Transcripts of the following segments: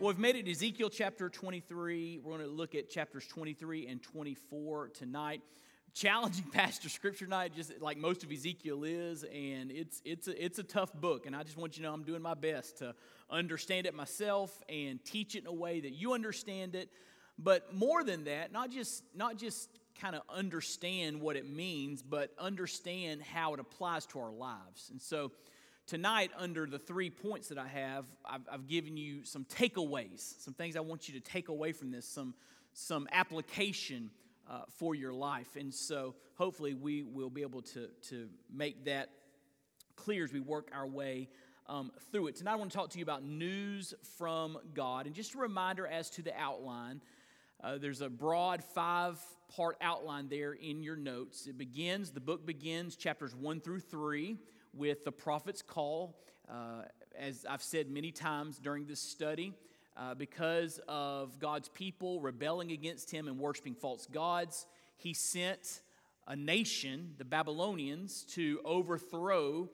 Well, we've made it to Ezekiel chapter 23. We're going to look at chapters 23 and 24 tonight. Challenging pastor scripture night, just like most of Ezekiel is, and it's a tough book. And I just want you to know I'm doing my best to understand it myself and teach it in a way that you understand it. But more than that, not just kind of understand what it means, but understand how it applies to our lives. And so tonight, under the 3 points that I have, I've given you some takeaways, some things I want you to take away from this, some application for your life. And so hopefully we will be able to make that clear as we work our way through it. Tonight I want to talk to you about news from God. And just a reminder as to the outline, there's a broad 5-part outline there in your notes. The book begins chapters 1 through 3. With the prophet's call, as I've said many times during this study, because of God's people rebelling against him and worshiping false gods, he sent a nation, the Babylonians, to overthrow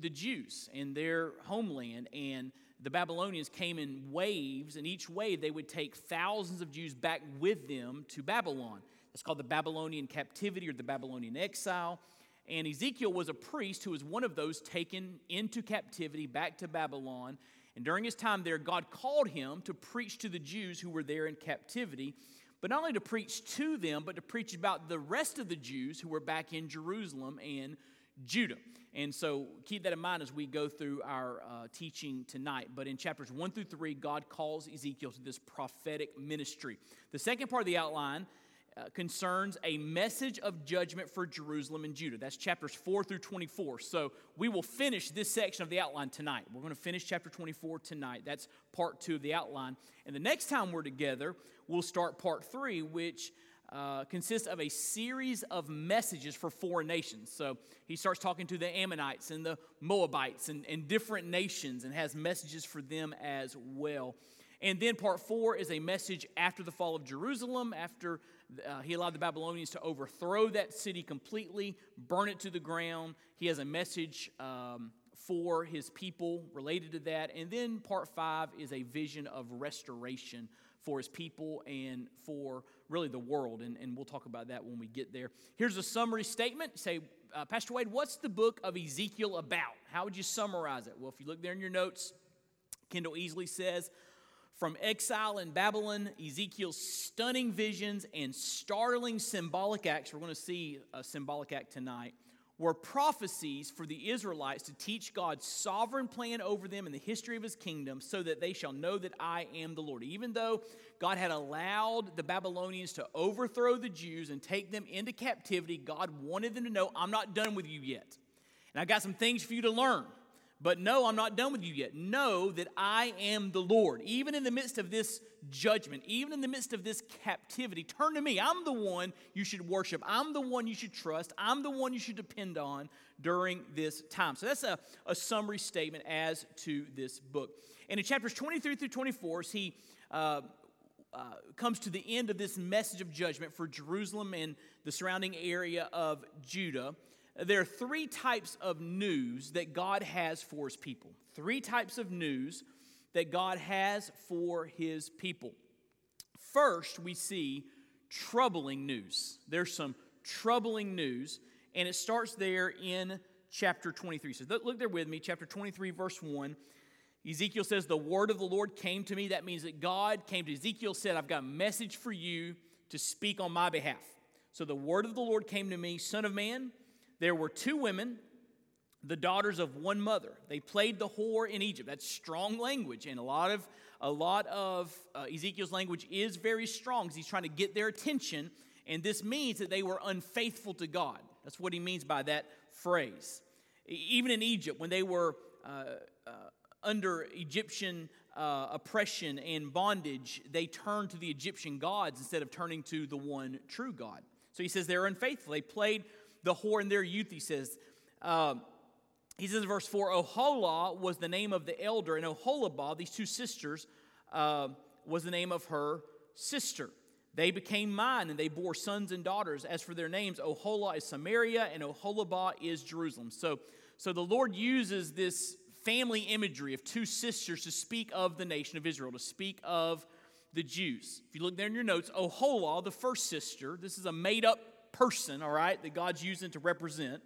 the Jews in their homeland. And the Babylonians came in waves, and each wave they would take thousands of Jews back with them to Babylon. It's called the Babylonian captivity or the Babylonian exile. And Ezekiel was a priest who was one of those taken into captivity back to Babylon. And during his time there, God called him to preach to the Jews who were there in captivity. But not only to preach to them, but to preach about the rest of the Jews who were back in Jerusalem and Judah. And so keep that in mind as we go through our teaching tonight. But in chapters 1 through 3, God calls Ezekiel to this prophetic ministry. The second part of the outline concerns a message of judgment for Jerusalem and Judah. That's chapters 4 through 24. So we will finish this section of the outline tonight. We're going to finish chapter 24 tonight. That's part 2 of the outline. And the next time we're together, we'll start part 3, which consists of a series of messages for foreign nations. So he starts talking to the Ammonites and the Moabites and different nations and has messages for them as well. And then part 4 is a message after the fall of Jerusalem, after he allowed the Babylonians to overthrow that city completely, burn it to the ground. He has a message for his people related to that. And then part 5 is a vision of restoration for his people and for really the world. And we'll talk about that when we get there. Here's a summary statement. Say, Pastor Wade, what's the book of Ezekiel about? How would you summarize it? Well, if you look there in your notes, Kendall Easley says, from exile in Babylon, Ezekiel's stunning visions and startling symbolic acts, we're going to see a symbolic act tonight, were prophecies for the Israelites to teach God's sovereign plan over them in the history of his kingdom so that they shall know that I am the Lord. Even though God had allowed the Babylonians to overthrow the Jews and take them into captivity, God wanted them to know, I'm not done with you yet. And I've got some things for you to learn. But no, I'm not done with you yet. Know that I am the Lord. Even in the midst of this judgment, even in the midst of this captivity, turn to me. I'm the one you should worship. I'm the one you should trust. I'm the one you should depend on during this time. So that's a summary statement as to this book. And in chapters 23 through 24, he comes to the end of this message of judgment for Jerusalem and the surrounding area of Judah. There are 3 types of news that God has for his people. 3 types of news that God has for his people. First, we see troubling news. There's some troubling news, and it starts there in chapter 23. So look there with me, chapter 23, verse 1. Ezekiel says, the word of the Lord came to me. That means that God came to Ezekiel, said, I've got a message for you to speak on my behalf. So the word of the Lord came to me, Son of man, there were 2 women, the daughters of one mother. They played the whore in Egypt. That's strong language, and a lot of Ezekiel's language is very strong because he's trying to get their attention, and this means that they were unfaithful to God. That's what he means by that phrase. Even in Egypt, when they were under Egyptian oppression and bondage, they turned to the Egyptian gods instead of turning to the one true God. So he says they're unfaithful. They played the whore in their youth, he says. He says in verse 4, Oholah was the name of the elder, and Oholibah, these two sisters, was the name of her sister. They became mine, and they bore sons and daughters. As for their names, Oholah is Samaria, and Oholibah is Jerusalem. So the Lord uses this family imagery of two sisters to speak of the nation of Israel, to speak of the Jews. If you look there in your notes, Oholah, the first sister, this is a made-up person, all right, that God's using to represent.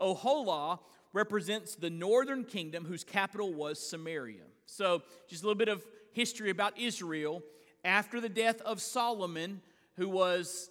Oholah represents the northern kingdom whose capital was Samaria. So just a little bit of history about Israel. After the death of Solomon, who was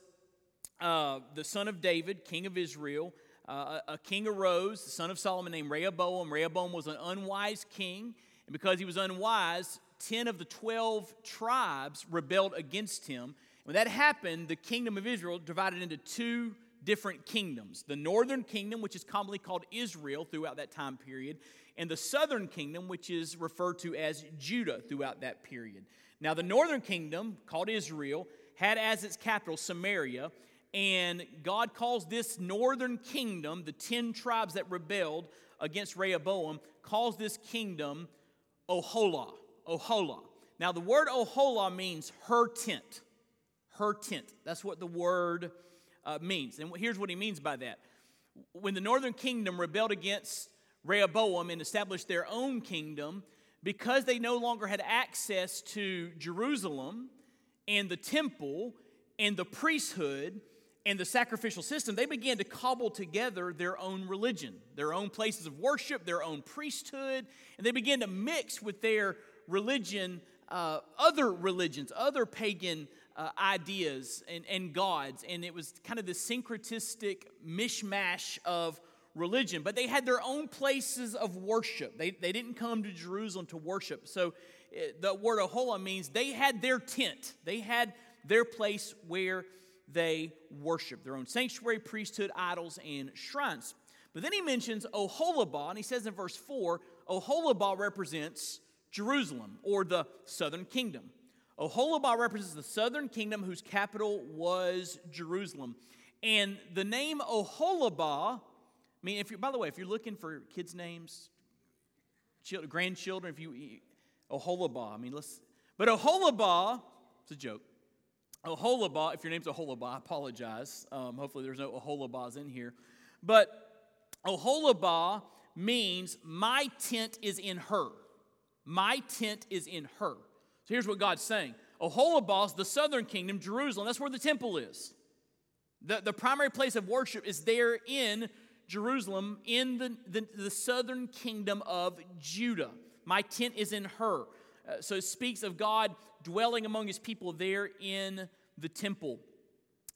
the son of David, king of Israel, a king arose, the son of Solomon, named Rehoboam. Rehoboam was an unwise king, and because he was unwise, 10 of the 12 tribes rebelled against him. When that happened, the kingdom of Israel divided into two different kingdoms. The northern kingdom, which is commonly called Israel throughout that time period, and the southern kingdom, which is referred to as Judah throughout that period. Now, the northern kingdom, called Israel, had as its capital Samaria, and God calls this northern kingdom, the 10 tribes that rebelled against Rehoboam, calls this kingdom Oholah. Oholah. Now, the word Oholah means her tent. Her tent. That's what the word means. And here's what he means by that. When the northern kingdom rebelled against Rehoboam and established their own kingdom, because they no longer had access to Jerusalem and the temple and the priesthood and the sacrificial system, they began to cobble together their own religion, their own places of worship, their own priesthood, and they began to mix with their religion other religions, other pagan ideas and gods, and it was kind of this syncretistic mishmash of religion, but they had their own places of worship. They didn't come to Jerusalem to worship. So the word Oholah means they had their tent. They had their place where they worship, their own sanctuary, priesthood, idols, and shrines. But then he mentions Oholibah, and he says in verse 4, Oholibah represents Jerusalem, or the southern kingdom. Oholibah represents the southern kingdom whose capital was Jerusalem. And the name Oholibah, I mean, if you're looking for kids' names, children, grandchildren, Oholibah, but Oholibah, it's a joke. Oholibah, if your name's Oholibah, I apologize. Hopefully there's no Oholibahs in here. But Oholibah means my tent is in her. My tent is in her. So here's what God's saying. Oholibah is the southern kingdom, Jerusalem. That's where the temple is. The primary place of worship is there in Jerusalem, in the southern kingdom of Judah. My tent is in her. So it speaks of God dwelling among his people there in the temple.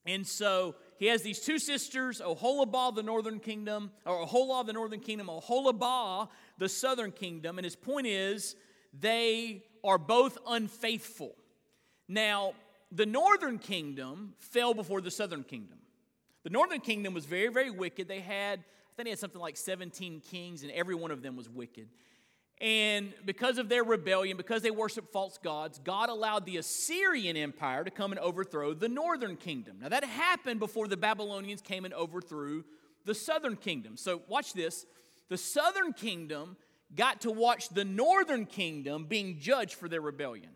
And so he has these two sisters, Oholah, the northern kingdom, Oholibah, the southern kingdom. And his point is they are both unfaithful. Now, the northern kingdom fell before the southern kingdom. The northern kingdom was very, very wicked. They had something like 17 kings, and every one of them was wicked. And because of their rebellion, because they worshiped false gods, God allowed the Assyrian Empire to come and overthrow the northern kingdom. Now, that happened before the Babylonians came and overthrew the southern kingdom. So, watch this. The southern kingdom got to watch the northern kingdom being judged for their rebellion.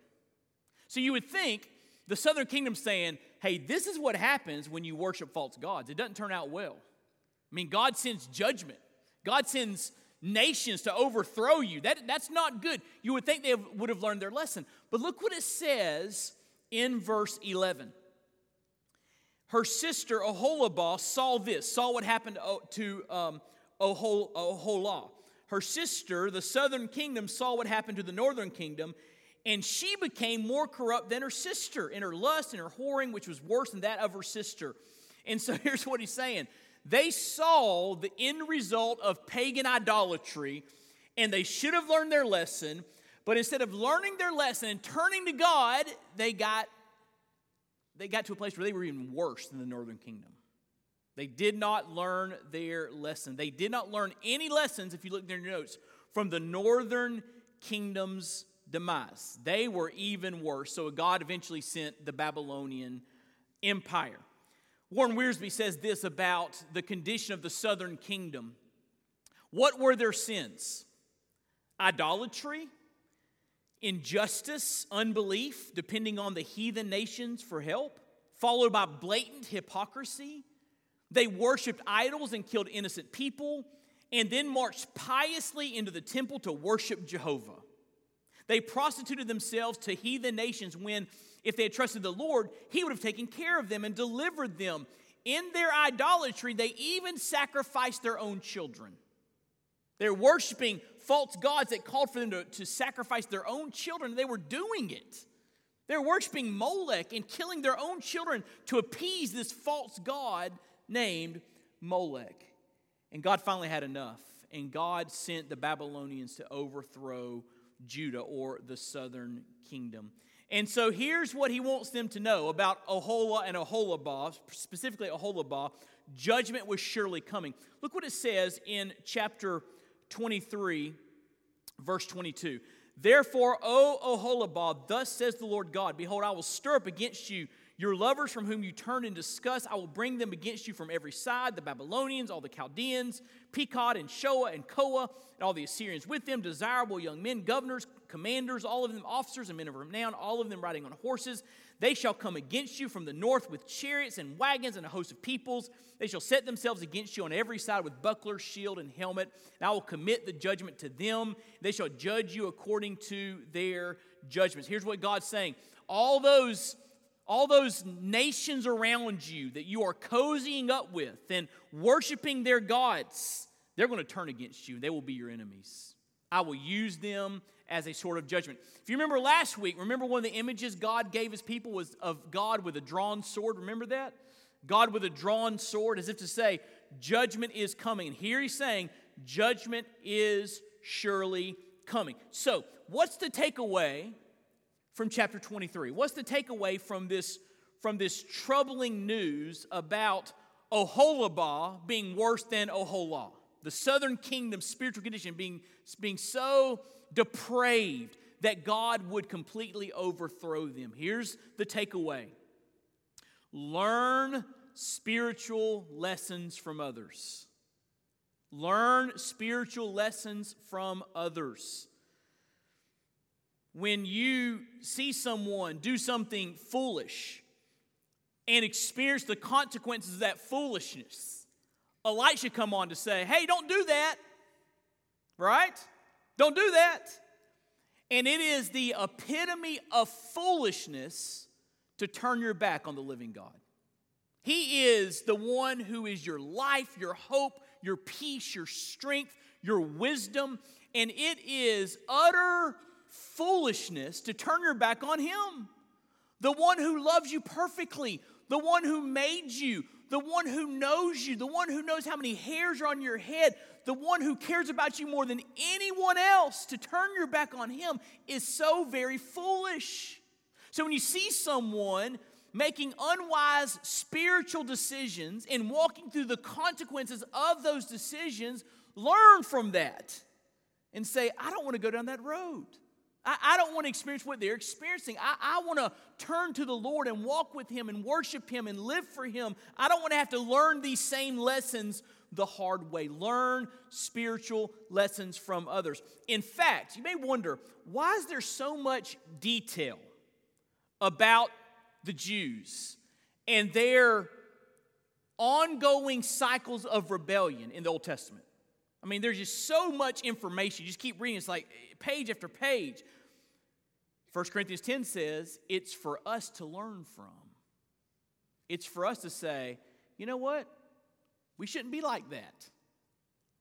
So, you would think the southern kingdom saying, hey, this is what happens when you worship false gods. It doesn't turn out well. I mean, God sends judgment. God sends nations to overthrow you. That's not good. You would think they would have learned their lesson. But look what it says in verse 11. Her sister Oholibah saw what happened to Oholah. Her sister, the southern kingdom, saw what happened to the northern kingdom, and she became more corrupt than her sister in her lust and her whoring, which was worse than that of her sister. And so here's what he's saying. They saw the end result of pagan idolatry, and they should have learned their lesson, but instead of learning their lesson and turning to God, they got to a place where they were even worse than the northern kingdom. They did not learn their lesson. They did not learn any lessons, if you look in your notes, from the northern kingdom's demise. They were even worse, so God eventually sent the Babylonian Empire. Warren Wiersbe says this about the condition of the southern kingdom. What were their sins? Idolatry, injustice, unbelief, depending on the heathen nations for help, followed by blatant hypocrisy. They worshipped idols and killed innocent people, and then marched piously into the temple to worship Jehovah. They prostituted themselves to heathen nations when, if they had trusted the Lord, He would have taken care of them and delivered them. In their idolatry, they even sacrificed their own children. They're worshiping false gods that called for them to sacrifice their own children. They were doing it. They're worshiping Molech and killing their own children to appease this false god named Molech. And God finally had enough. And God sent the Babylonians to overthrow Judah, or the southern kingdom. And so here's what He wants them to know about Oholah and Oholibah, specifically Oholibah. Judgment was surely coming. Look what it says in chapter 23, verse 22. Therefore, O Oholibah, thus says the Lord God, behold, I will stir up against you your lovers from whom you turn in disgust. I will bring them against you from every side, the Babylonians, all the Chaldeans, Pekod and Shoah and Koah, and all the Assyrians with them, desirable young men, governors, commanders, all of them officers and men of renown, all of them riding on horses. They shall come against you from the north with chariots and wagons and a host of peoples. They shall set themselves against you on every side with buckler, shield, and helmet. And I will commit the judgment to them. They shall judge you according to their judgments. Here's what God's saying. All those nations around you that you are cozying up with and worshiping their gods, they're going to turn against you, and they will be your enemies. I will use them as a sort of judgment. If you remember last week, remember one of the images God gave His people was of God with a drawn sword. Remember that? God with a drawn sword, as if to say, judgment is coming. And here He's saying, judgment is surely coming. So, what's the takeaway from chapter 23? What's the takeaway from this troubling news about Oholibah being worse than Oholah? The southern kingdom's spiritual condition being so depraved that God would completely overthrow them. Here's the takeaway. Learn spiritual lessons from others. Learn spiritual lessons from others. When you see someone do something foolish and experience the consequences of that foolishness, a light should come on to say, hey, don't do that, right? Don't do that. And it is the epitome of foolishness to turn your back on the living God. He is the one who is your life, your hope, your peace, your strength, your wisdom, and it is utter foolishness to turn your back on Him. The one who loves you perfectly. The one who made you. The one who knows you. The one who knows how many hairs are on your head. The one who cares about you more than anyone else. To turn your back on Him is so very foolish. So when you see someone making unwise spiritual decisions and walking through the consequences of those decisions, learn from that and say, I don't want to go down that road. I don't want to experience what they're experiencing. I want to turn to the Lord and walk with Him and worship Him and live for Him. I don't want to have to learn these same lessons the hard way. Learn spiritual lessons from others. In fact, you may wonder, why is there so much detail about the Jews and their ongoing cycles of rebellion in the Old Testament? I mean, there's just so much information. You just keep reading. It's like page after page. 1 Corinthians 10 says, it's for us to learn from. It's for us to say, you know what? We shouldn't be like that.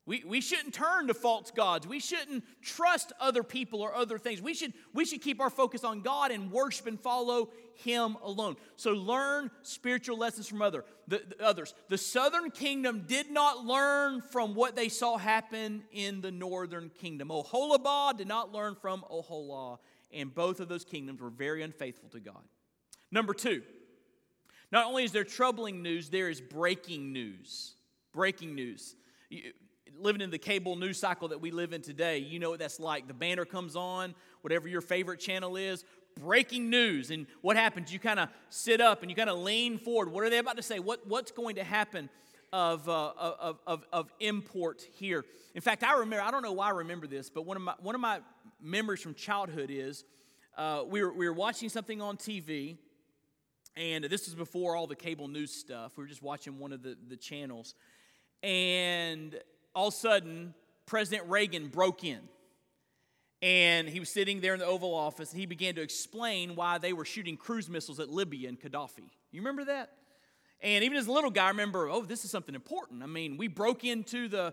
We shouldn't turn to false gods. We shouldn't trust other people or other things. We should keep our focus on God and worship and follow Him alone. So learn spiritual lessons from others. The southern kingdom did not learn from what they saw happen in the northern kingdom. Oholibah did not learn from Oholah. And both of those kingdoms were very unfaithful to God. Number two, not only is there troubling news, there is breaking news. Breaking news. living in the cable news cycle that we live in today, you know what that's like. The banner comes on, whatever your favorite channel is, breaking news. And what happens? You kind of sit up and you kind of lean forward. What are they about to say? What's going to happen of import here? In fact, I remember, I don't know why I remember this, but one of my memories from childhood is we were watching something on TV, and this was before all the cable news stuff. We were just watching one of the channels, and all of a sudden, President Reagan broke in. And he was sitting there in the Oval Office, and he began to explain why they were shooting cruise missiles at Libya and Gaddafi. You remember that? And even as a little guy, I remember, oh, this is something important. I mean, we broke into the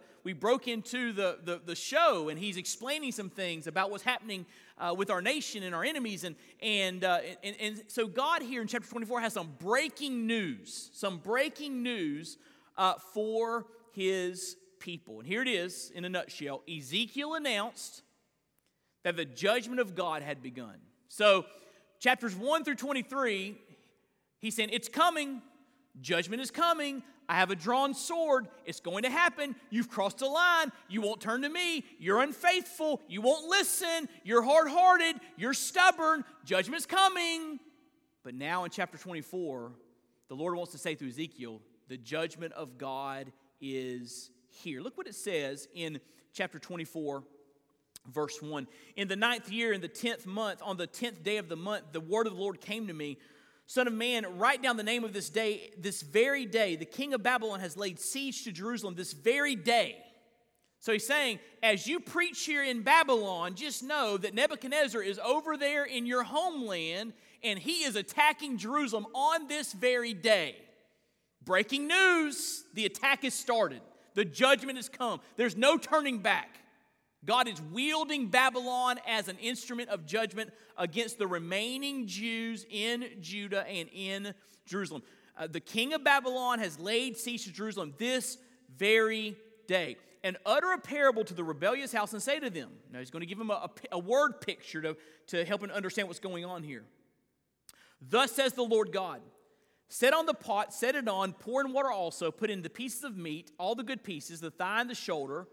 show, and he's explaining some things about what's happening with our nation and our enemies. And so God here in chapter 24 has some breaking news for his people. And here it is in a nutshell. Ezekiel announced that the judgment of God had begun. So chapters 1 through 23, he's saying, it's coming. Judgment is coming. I have a drawn sword. It's going to happen. You've crossed a line. You won't turn to me. You're unfaithful. You won't listen. You're hard-hearted. You're stubborn. Judgment's coming. But now in chapter 24, the Lord wants to say through Ezekiel, the judgment of God is here. Look what it says in chapter 24, verse 1. In the 9th year, in the 10th month, on the 10th day of the month, the word of the Lord came to me. Son of man, write down the name of this day. This very day, the king of Babylon has laid siege to Jerusalem this very day. So he's saying, as you preach here in Babylon, just know that Nebuchadnezzar is over there in your homeland, and he is attacking Jerusalem on this very day. Breaking news, the attack has started. The judgment has come. There's no turning back. God is wielding Babylon as an instrument of judgment against the remaining Jews in Judah and in Jerusalem. The king of Babylon has laid siege to Jerusalem this very day. And utter a parable to the rebellious house and say to them. Now he's going to give them a word picture to help them understand what's going on here. Thus says the Lord God, set on the pot, set it on, pour in water also, put in the pieces of meat, all the good pieces, the thigh and the shoulder,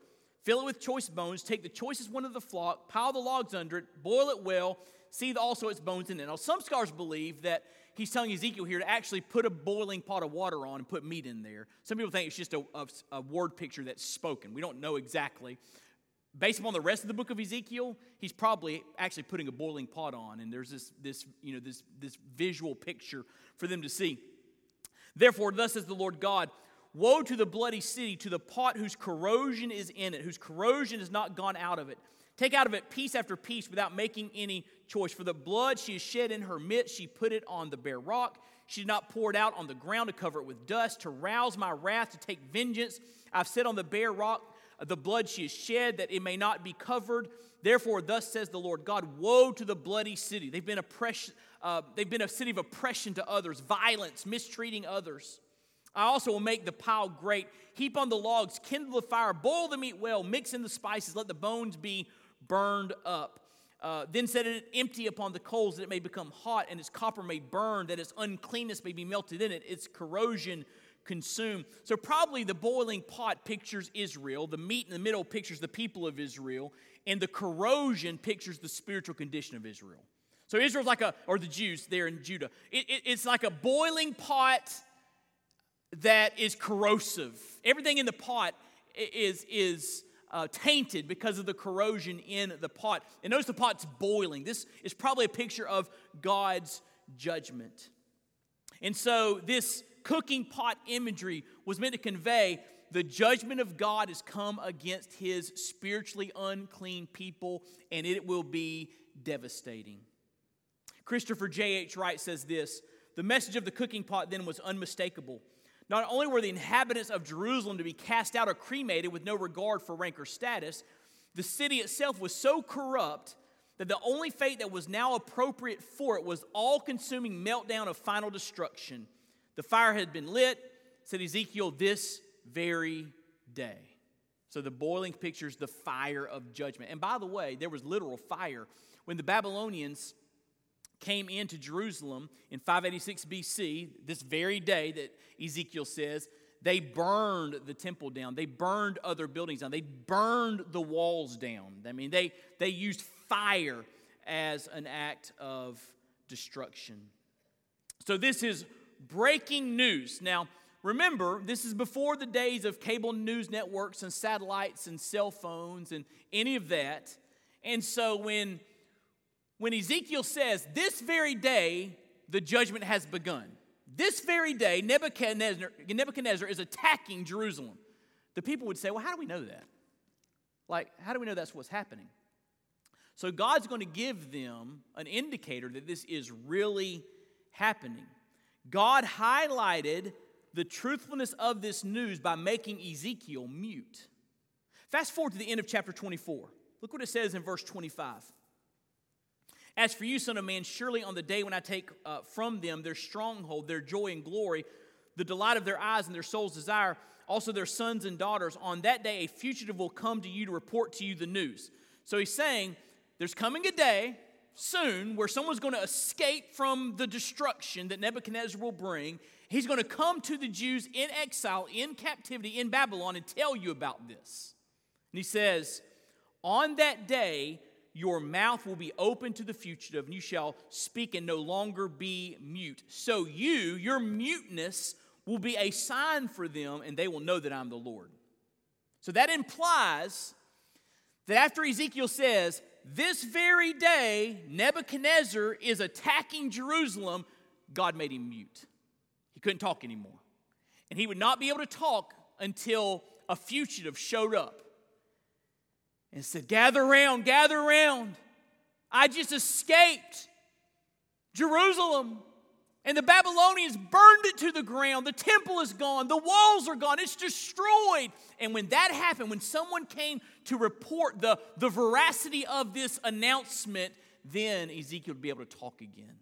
fill it with choice bones, take the choicest one of the flock, pile the logs under it, boil it well, seethe also its bones in it. Now, some scholars believe that he's telling Ezekiel here to actually put a boiling pot of water on and put meat in there. Some people think it's just a word picture that's spoken. We don't know exactly. Based upon the rest of the book of Ezekiel, he's probably actually putting a boiling pot on, and there's this visual picture for them to see. Therefore, thus says the Lord God, woe to the bloody city, to the pot whose corrosion is in it, whose corrosion is not gone out of it. Take out of it piece after piece without making any choice. For the blood she has shed in her midst, she put it on the bare rock. She did not pour it out on the ground to cover it with dust, to rouse my wrath, to take vengeance. I've set on the bare rock the blood she has shed, that it may not be covered. Therefore, thus says the Lord God, woe to the bloody city. They've been a city of oppression to others, violence, mistreating others. I also will make the pile great, heap on the logs, kindle the fire, boil the meat well, mix in the spices, let the bones be burned up. Then set it empty upon the coals, that it may become hot, and its copper may burn, that its uncleanness may be melted in it, its corrosion consumed. So probably the boiling pot pictures Israel, the meat in the middle pictures the people of Israel, and the corrosion pictures the spiritual condition of Israel. So Israel's like or the Jews there in Judah, it's like a boiling pot that is corrosive. Everything in the pot is tainted because of the corrosion in the pot. And notice the pot's boiling. This is probably a picture of God's judgment. And so this cooking pot imagery was meant to convey the judgment of God has come against his spiritually unclean people, and it will be devastating. Christopher J.H. Wright says this, the message of the cooking pot then was unmistakable. Not only were the inhabitants of Jerusalem to be cast out or cremated with no regard for rank or status, the city itself was so corrupt that the only fate that was now appropriate for it was all-consuming meltdown of final destruction. The fire had been lit, said Ezekiel, this very day. So the boiling pictures the fire of judgment. And by the way, there was literal fire. When the Babylonians came into Jerusalem in 586 BC, this very day that Ezekiel says, They burned the temple down. They burned other buildings down. They burned the walls down. I mean, they used fire as an act of destruction. So this is breaking news. Now, remember, this is before the days of cable news networks and satellites and cell phones and any of that. And so when Ezekiel says, this very day, the judgment has begun. This very day, Nebuchadnezzar is attacking Jerusalem. The people would say, well, how do we know that? Like, how do we know that's what's happening? So God's going to give them an indicator that this is really happening. God highlighted the truthfulness of this news by making Ezekiel mute. Fast forward to the end of chapter 24. Look what it says in verse 25. As for you, son of man, surely on the day when I take from them their stronghold, their joy and glory, the delight of their eyes and their soul's desire, also their sons and daughters, on that day a fugitive will come to you to report to you the news. So he's saying there's coming a day soon where someone's going to escape from the destruction that Nebuchadnezzar will bring. He's going to come to the Jews in exile, in captivity, in Babylon, and tell you about this. And he says, on that day, your mouth will be open to the fugitive, and you shall speak and no longer be mute. So your muteness will be a sign for them, and they will know that I'm the Lord. So that implies that after Ezekiel says, this very day Nebuchadnezzar is attacking Jerusalem, God made him mute. He couldn't talk anymore. And he would not be able to talk until a fugitive showed up and said, gather around, gather around. I just escaped Jerusalem, and the Babylonians burned it to the ground. The temple is gone. The walls are gone. It's destroyed. And when that happened, when someone came to report the veracity of this announcement, then Ezekiel would be able to talk again.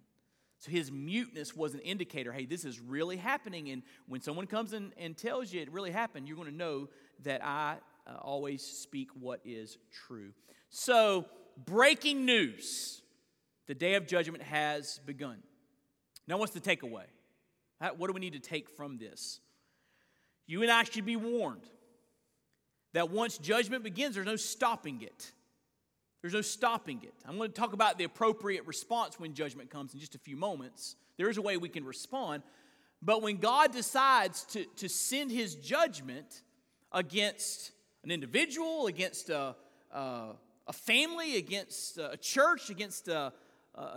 So his muteness was an indicator, hey, this is really happening. And when someone comes in and tells you it really happened, you're going to know that I always speak what is true. So, breaking news. The day of judgment has begun. Now, what's the takeaway? What do we need to take from this? You and I should be warned that once judgment begins, there's no stopping it. There's no stopping it. I'm going to talk about the appropriate response when judgment comes in just a few moments. There is a way we can respond. But when God decides to send his judgment against an individual, against a family, against a church, against a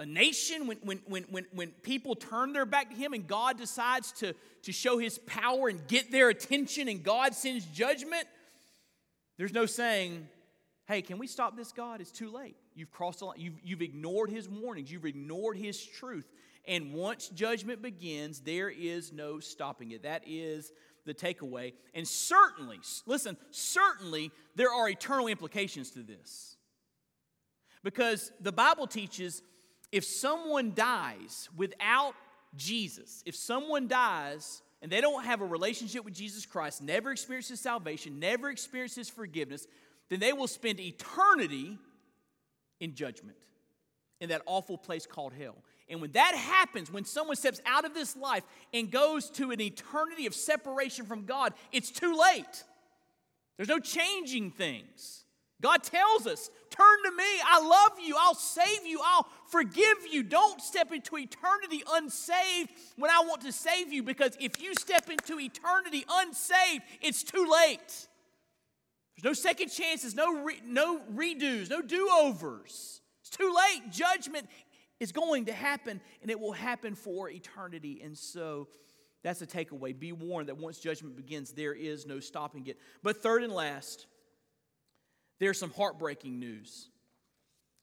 nation, when people turn their back to him and God decides to show his power and get their attention and God sends judgment, there's no saying, hey, can we stop this, God? It's too late. You've crossed the line. You've ignored his warnings. You've ignored his truth. And once judgment begins, there is no stopping it. That is the takeaway. And certainly, listen, certainly there are eternal implications to this. Because the Bible teaches if someone dies without Jesus, if someone dies and they don't have a relationship with Jesus Christ, never experiences salvation, never experiences forgiveness, then they will spend eternity in judgment in that awful place called hell. And when that happens, when someone steps out of this life and goes to an eternity of separation from God, it's too late. There's no changing things. God tells us, turn to me. I love you. I'll save you. I'll forgive you. Don't step into eternity unsaved when I want to save you, because if you step into eternity unsaved, it's too late. There's no second chances, no redos, no do-overs. It's too late. Judgment is going to happen, and it will happen for eternity. And so that's the takeaway. Be warned that once judgment begins, there is no stopping it. But third and last, there's some heartbreaking news.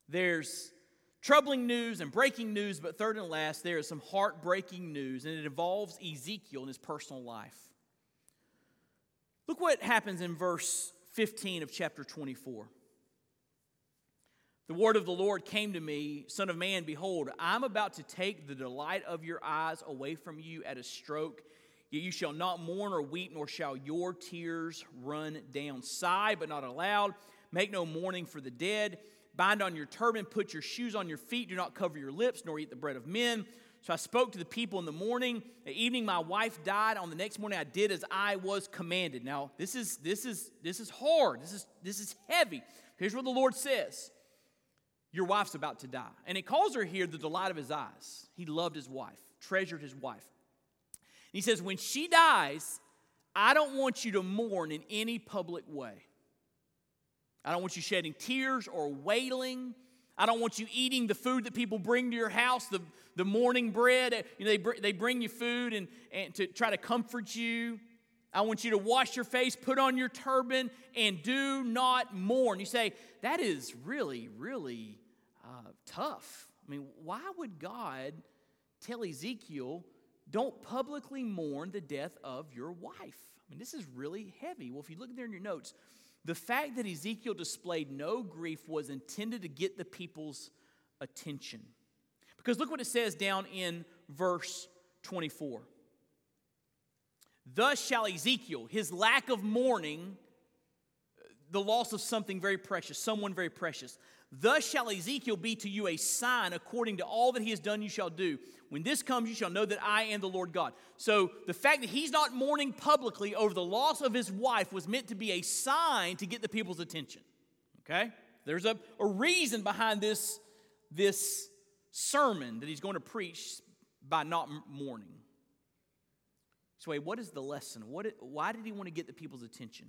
There's troubling news and breaking news, but third and last, there is some heartbreaking news, and it involves Ezekiel and his personal life. Look what happens in verse 15 of chapter 24. The word of the Lord came to me, son of man, behold, I'm about to take the delight of your eyes away from you at a stroke. Yet you shall not mourn or weep, nor shall your tears run down. Sigh, but not aloud. Make no mourning for the dead. Bind on your turban, put your shoes on your feet. Do not cover your lips, nor eat the bread of men. So I spoke to the people in the morning. The evening, my wife died. On the next morning, I did as I was commanded. Now, this is hard. This is heavy. Here's what the Lord says. Your wife's about to die. And it calls her here the delight of his eyes. He loved his wife, treasured his wife. And he says, when she dies, I don't want you to mourn in any public way. I don't want you shedding tears or wailing. I don't want you eating the food that people bring to your house, the morning bread. You know, they bring you food and to try to comfort you. I want you to wash your face, put on your turban, and do not mourn. You say, that is really, really tough. I mean, why would God tell Ezekiel, don't publicly mourn the death of your wife? I mean, this is really heavy. Well, if you look there in your notes, the fact that Ezekiel displayed no grief was intended to get the people's attention. Because look what it says down in verse 24. Thus shall Ezekiel, his lack of mourning, the loss of something very precious, someone very precious. Thus shall Ezekiel be to you a sign according to all that he has done you shall do. When this comes, you shall know that I am the Lord God. So the fact that he's not mourning publicly over the loss of his wife was meant to be a sign to get the people's attention. Okay? There's a reason behind this sermon that he's going to preach by not mourning. So wait, what is the lesson? Why did he want to get the people's attention?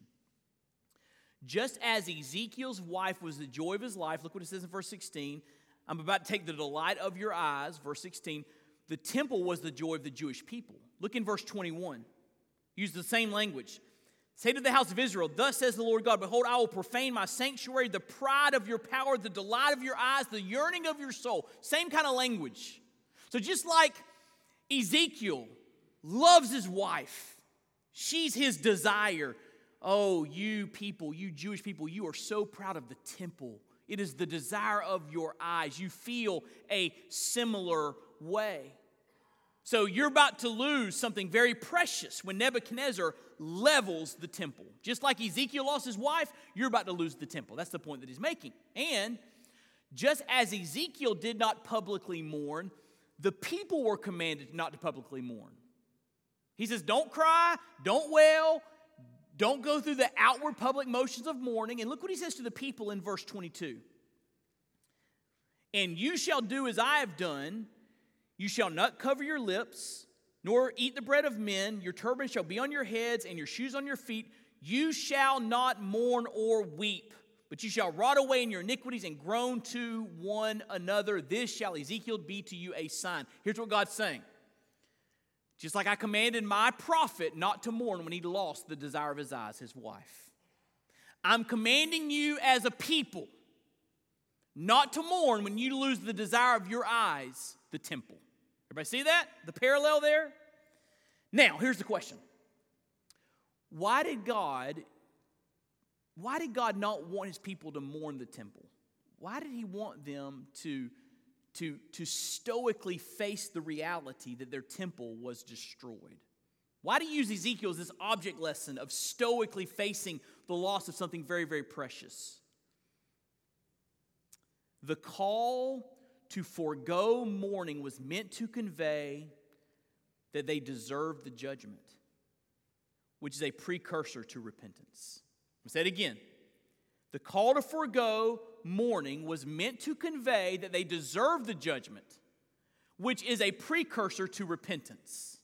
Just as Ezekiel's wife was the joy of his life, look what it says in verse 16. I'm about to take the delight of your eyes, verse 16. The temple was the joy of the Jewish people. Look in verse 21. Use the same language. Say to the house of Israel, thus says the Lord God, behold, I will profane my sanctuary, the pride of your power, the delight of your eyes, the yearning of your soul. Same kind of language. So just like Ezekiel loves his wife, she's his desire. Oh, you people, you Jewish people, you are so proud of the temple. It is the desire of your eyes. You feel a similar way. So you're about to lose something very precious when Nebuchadnezzar levels the temple. Just like Ezekiel lost his wife, you're about to lose the temple. That's the point that he's making. And just as Ezekiel did not publicly mourn, the people were commanded not to publicly mourn. He says, don't cry, don't wail. Don't go through the outward public motions of mourning. And look what he says to the people in verse 22. And you shall do as I have done. You shall not cover your lips, nor eat the bread of men. Your turban shall be on your heads and your shoes on your feet. You shall not mourn or weep, but you shall rot away in your iniquities and groan to one another. This shall Ezekiel be to you a sign. Here's what God's saying. Just like I commanded my prophet not to mourn when he lost the desire of his eyes, his wife. I'm commanding you as a people not to mourn when you lose the desire of your eyes, the temple. Everybody see that? The parallel there? Now, here's the question. Why did God not want his people to mourn the temple? Why did he want them to stoically face the reality that their temple was destroyed? Why do you use Ezekiel as this object lesson of stoically facing the loss of something very, very precious? The call to forego mourning was meant to convey that they deserved the judgment, which is a precursor to repentance. I'll say it again. The call to forego mourning was meant to convey that they deserve the judgment, which is a precursor to repentance.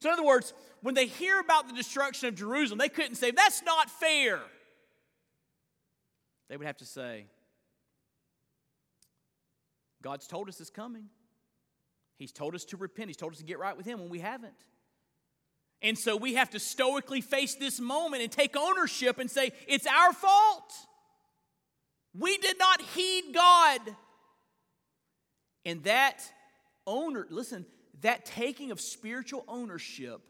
So in other words, when they hear about the destruction of Jerusalem, they couldn't say, that's not fair. They would have to say, God's told us it's coming. He's told us to repent. He's told us to get right with him when we haven't. And so we have to stoically face this moment and take ownership and say, it's our fault. We did not heed God. And that taking of spiritual ownership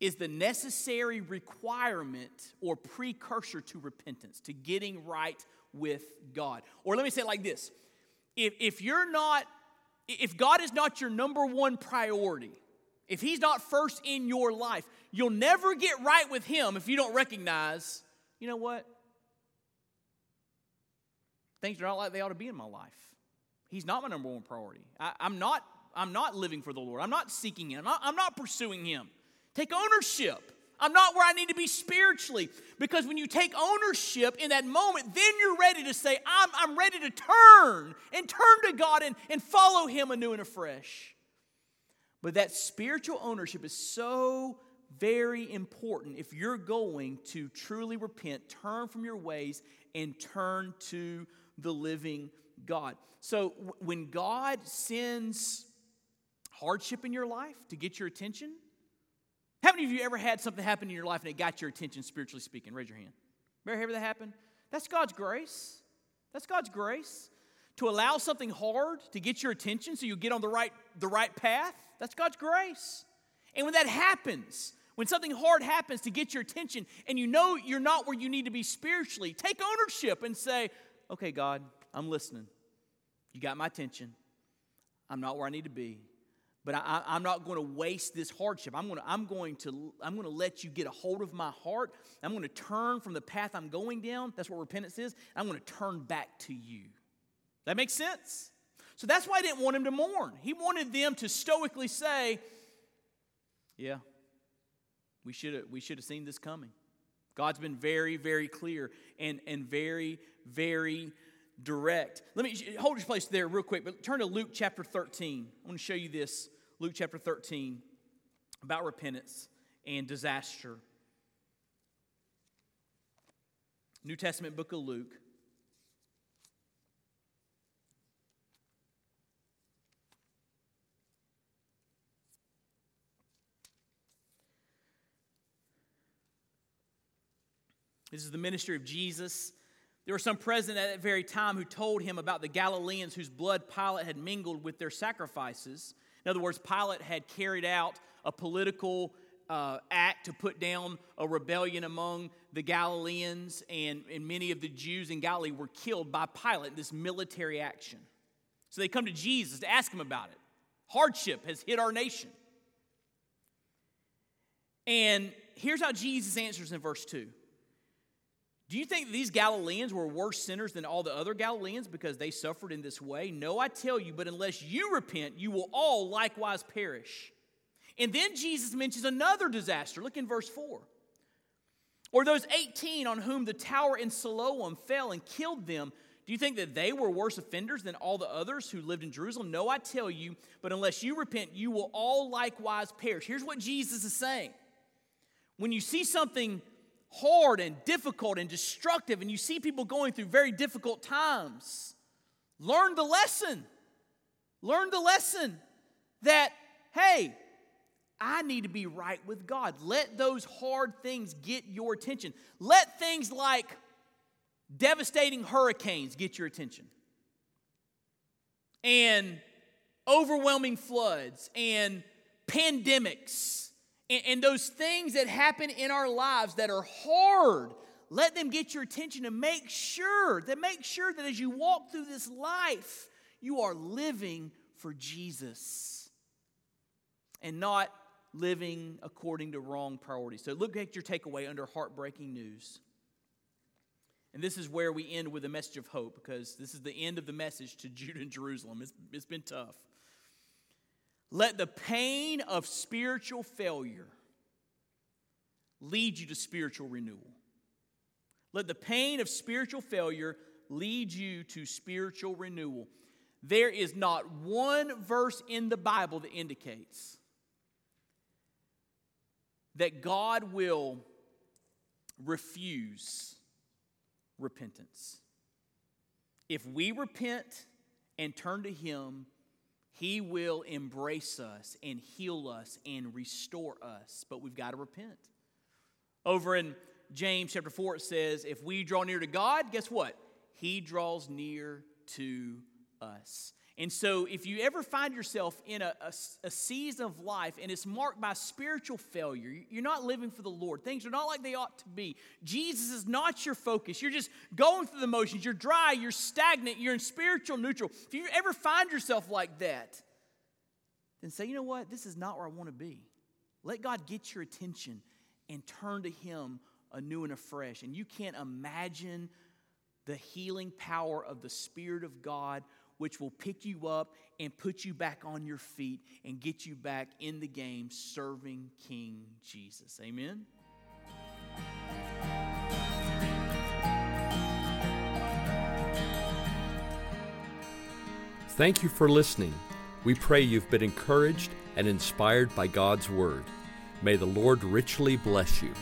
is the necessary requirement or precursor to repentance, to getting right with God. Or let me say it like this. If God is not your number one priority, if he's not first in your life, you'll never get right with him if you don't recognize, you know what? Things are not like they ought to be in my life. He's not my number one priority. I'm not I'm not living for the Lord. I'm not seeking Him. I'm not pursuing Him. Take ownership. I'm not where I need to be spiritually. Because when you take ownership in that moment, then you're ready to say, I'm ready to turn to God and follow Him anew and afresh. But that spiritual ownership is so very important if you're going to truly repent, turn from your ways, and turn to the living God. So when God sends hardship in your life to get your attention, how many of you ever had something happen in your life and it got your attention spiritually speaking? Raise your hand. Ever have that happen? That's God's grace. That's God's grace. To allow something hard to get your attention so you get on the right path, that's God's grace. And when that happens, when something hard happens to get your attention and you know you're not where you need to be spiritually, take ownership and say, okay, God, I'm listening. You got my attention. I'm not where I need to be. But I'm not going to waste this hardship. I'm going to let you get a hold of my heart. I'm going to turn from the path I'm going down. That's what repentance is. I'm going to turn back to you. That makes sense? So that's why he didn't want him to mourn. He wanted them to stoically say, yeah, we should have seen this coming. God's been very, very clear and very, very direct. Let me hold your place there real quick, but turn to Luke chapter 13. I want to show you this. Luke chapter 13 about repentance and disaster. New Testament book of Luke. This is the ministry of Jesus. There were some present at that very time who told him about the Galileans whose blood Pilate had mingled with their sacrifices. In other words, Pilate had carried out a political act to put down a rebellion among the Galileans, and many of the Jews in Galilee were killed by Pilate, this military action. So they come to Jesus to ask him about it. Hardship has hit our nation. And here's how Jesus answers in verse 2. Do you think these Galileans were worse sinners than all the other Galileans because they suffered in this way? No, I tell you, but unless you repent, you will all likewise perish. And then Jesus mentions another disaster. Look in verse 4. Or those 18 on whom the tower in Siloam fell and killed them, do you think that they were worse offenders than all the others who lived in Jerusalem? No, I tell you, but unless you repent, you will all likewise perish. Here's what Jesus is saying. When you see something hard and difficult and destructive, and you see people going through very difficult times, learn the lesson. Learn the lesson that, hey, I need to be right with God. Let those hard things get your attention. Let things like devastating hurricanes get your attention, and overwhelming floods, and pandemics. And those things that happen in our lives that are hard, let them get your attention and make sure that as you walk through this life, you are living for Jesus and not living according to wrong priorities. So look at your takeaway under heartbreaking news. And this is where we end with a message of hope, because this is the end of the message to Judah and Jerusalem. It's been tough. Let the pain of spiritual failure lead you to spiritual renewal. Let the pain of spiritual failure lead you to spiritual renewal. There is not one verse in the Bible that indicates that God will refuse repentance. If we repent and turn to Him, He will embrace us and heal us and restore us, but we've got to repent. Over in James chapter 4, it says, if we draw near to God, guess what? He draws near to us. And so if you ever find yourself in a season of life and it's marked by spiritual failure, you're not living for the Lord. Things are not like they ought to be. Jesus is not your focus. You're just going through the motions. You're dry. You're stagnant. You're in spiritual neutral. If you ever find yourself like that, then say, you know what? This is not where I want to be. Let God get your attention and turn to Him anew and afresh. And you can't imagine the healing power of the Spirit of God, which will pick you up and put you back on your feet and get you back in the game serving King Jesus. Amen? Thank you for listening. We pray you've been encouraged and inspired by God's Word. May the Lord richly bless you.